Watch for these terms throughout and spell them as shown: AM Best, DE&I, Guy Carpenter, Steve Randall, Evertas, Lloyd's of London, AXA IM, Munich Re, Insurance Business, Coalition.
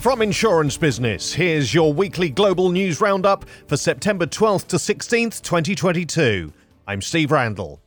From Insurance Business, here's your weekly global news roundup for September 12th to 16th, 2022. I'm Steve Randall.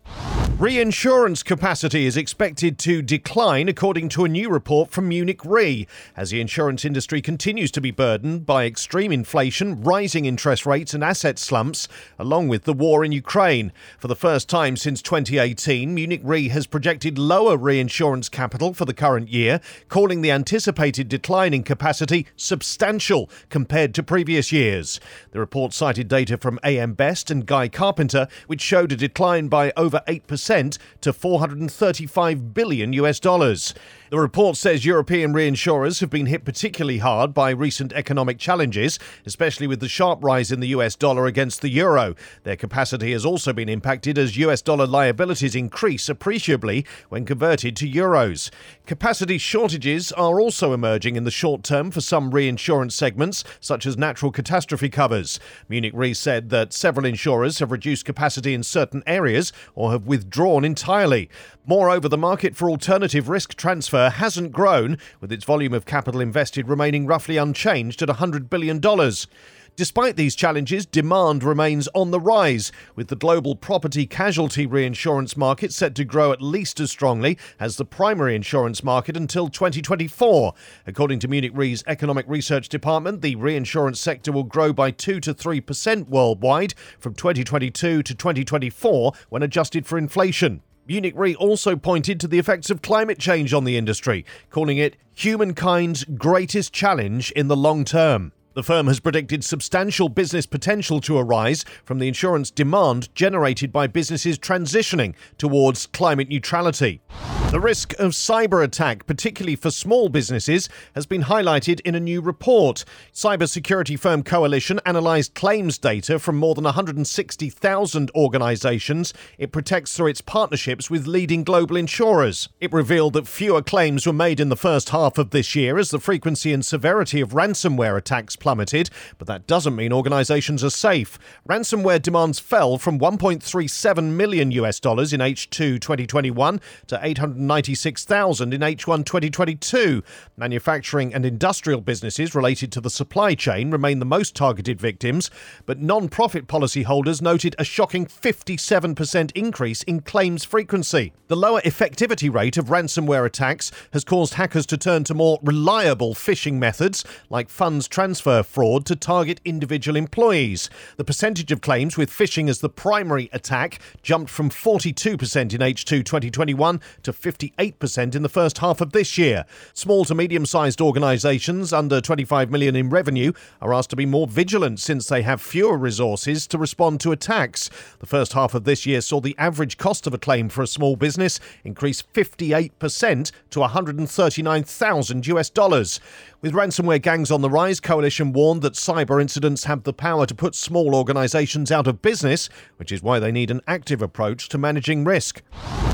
Reinsurance capacity is expected to decline according to a new report from Munich Re, as the insurance industry continues to be burdened by extreme inflation, rising interest rates and asset slumps, along with the war in Ukraine. For the first time since 2018, Munich Re has projected lower reinsurance capital for the current year, calling the anticipated decline in capacity substantial compared to previous years. The report cited data from AM Best and Guy Carpenter, which showed a decline by over 8% to $435 billion. The report says European reinsurers have been hit particularly hard by recent economic challenges, especially with the sharp rise in the US dollar against the euro. Their capacity has also been impacted as US dollar liabilities increase appreciably when converted to euros. Capacity shortages are also emerging in the short term for some reinsurance segments, such as natural catastrophe covers. Munich Re said that several insurers have reduced capacity in certain areas or have withdrawn entirely. Moreover, the market for alternative risk transfer hasn't grown, with its volume of capital invested remaining roughly unchanged at $100 billion. Despite these challenges, demand remains on the rise, with the global property casualty reinsurance market set to grow at least as strongly as the primary insurance market until 2024. According to Munich Re's Economic Research Department, the reinsurance sector will grow by 2 to 3% worldwide from 2022 to 2024 when adjusted for inflation. Munich Re also pointed to the effects of climate change on the industry, calling it humankind's greatest challenge in the long term. The firm has predicted substantial business potential to arise from the insurance demand generated by businesses transitioning towards climate neutrality. The risk of cyber attack, particularly for small businesses, has been highlighted in a new report. Cybersecurity firm Coalition analysed claims data from more than 160,000 organisations it protects through its partnerships with leading global insurers. It revealed that fewer claims were made in the first half of this year as the frequency and severity of ransomware attacks plummeted, but that doesn't mean organisations are safe. Ransomware demands fell from $1.37 million in H2 2021 to $896,000 in H1 2022. Manufacturing and industrial businesses related to the supply chain remain the most targeted victims, but non-profit policyholders noted a shocking 57% increase in claims frequency. The lower effectivity rate of ransomware attacks has caused hackers to turn to more reliable phishing methods like funds transfer fraud to target individual employees. The percentage of claims with phishing as the primary attack jumped from 42% in H2 2021 to 58% in the first half of this year. Small to medium-sized organisations under 25 million in revenue are asked to be more vigilant since they have fewer resources to respond to attacks. The first half of this year saw the average cost of a claim for a small business increase 58% to $139,000. With ransomware gangs on the rise, Coalition warned that cyber incidents have the power to put small organisations out of business, which is why they need an active approach to managing risk.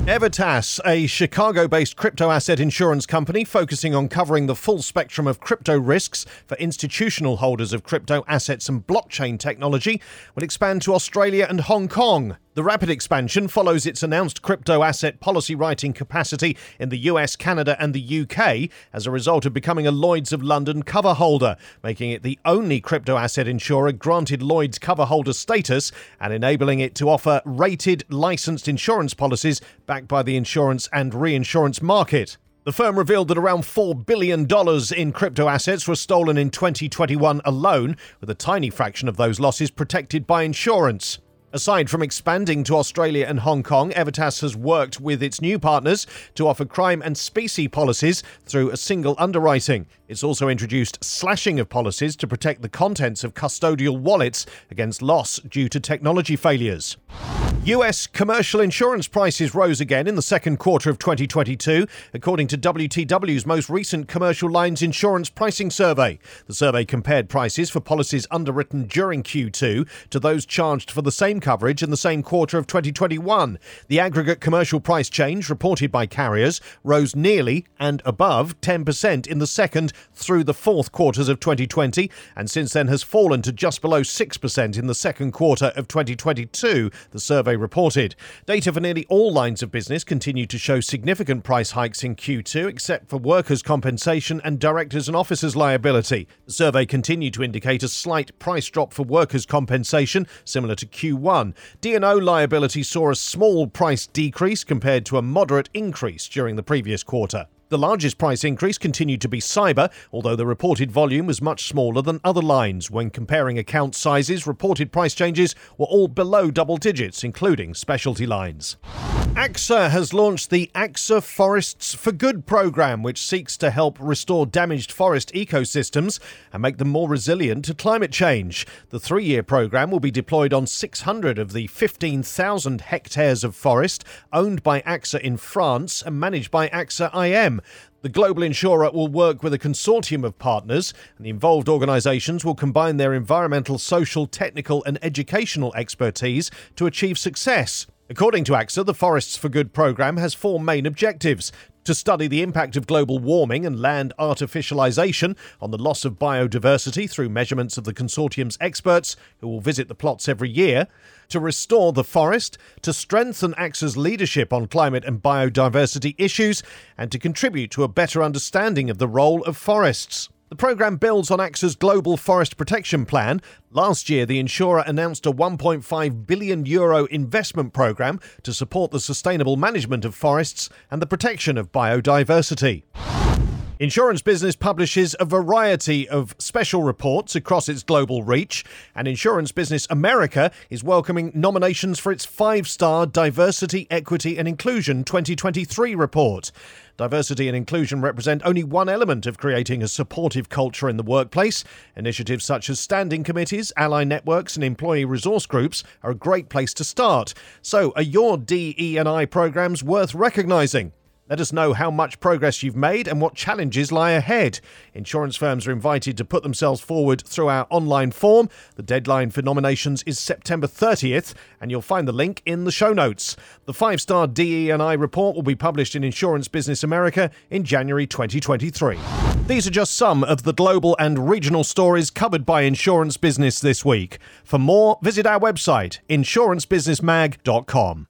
Evertas, a Chicago-based crypto asset insurance company focusing on covering the full spectrum of crypto risks for institutional holders of crypto assets and blockchain technology, will expand to Australia and Hong Kong. The rapid expansion follows its announced crypto asset policy writing capacity in the US, Canada and the UK as a result of becoming a Lloyd's of London cover holder, making it the only crypto asset insurer granted Lloyd's cover holder status and enabling it to offer rated, licensed insurance policies backed by the insurance and reinsurance market. The firm revealed that around $4 billion in crypto assets were stolen in 2021 alone, with a tiny fraction of those losses protected by insurance. Aside from expanding to Australia and Hong Kong, Evertas has worked with its new partners to offer crime and specie policies through a single underwriting. It's also introduced slashing of policies to protect the contents of custodial wallets against loss due to technology failures. US commercial insurance prices rose again in the second quarter of 2022, according to WTW's most recent commercial lines insurance pricing survey. The survey compared prices for policies underwritten during Q2 to those charged for the same coverage in the same quarter of 2021. The aggregate commercial price change reported by carriers rose nearly and above 10% in the second through the fourth quarters of 2020, and since then has fallen to just below 6% in the second quarter of 2022, the survey survey reported. Data for nearly all lines of business continued to show significant price hikes in Q2, except for workers' compensation and directors' and officers' liability. The survey continued to indicate a slight price drop for workers' compensation, similar to Q1. D&O liability saw a small price decrease compared to a moderate increase during the previous quarter. The largest price increase continued to be cyber, although the reported volume was much smaller than other lines. When comparing account sizes, reported price changes were all below double digits, including specialty lines. AXA has launched the AXA Forests for Good programme, which seeks to help restore damaged forest ecosystems and make them more resilient to climate change. The three-year programme will be deployed on 600 of the 15,000 hectares of forest owned by AXA in France and managed by AXA IM. The global insurer will work with a consortium of partners, and the involved organisations will combine their environmental, social, technical and educational expertise to achieve success. According to AXA, the Forests for Good programme has four main objectives: to study the impact of global warming and land artificialisation on the loss of biodiversity through measurements of the consortium's experts, who will visit the plots every year; to restore the forest; to strengthen AXA's leadership on climate and biodiversity issues; and to contribute to a better understanding of the role of forests. The programme builds on AXA's Global Forest Protection Plan. Last year, the insurer announced a €1.5 billion investment programme to support the sustainable management of forests and the protection of biodiversity. Insurance Business publishes a variety of special reports across its global reach, and Insurance Business America is welcoming nominations for its 5-star Diversity, Equity and Inclusion 2023 report. Diversity and inclusion represent only one element of creating a supportive culture in the workplace. Initiatives such as standing committees, ally networks and employee resource groups are a great place to start. So are your DE&I programs worth recognising? Let us know how much progress you've made and what challenges lie ahead. Insurance firms are invited to put themselves forward through our online form. The deadline for nominations is September 30th, and you'll find the link in the show notes. The 5-star DE&I report will be published in Insurance Business America in January 2023. These are just some of the global and regional stories covered by Insurance Business this week. For more, visit our website, insurancebusinessmag.com.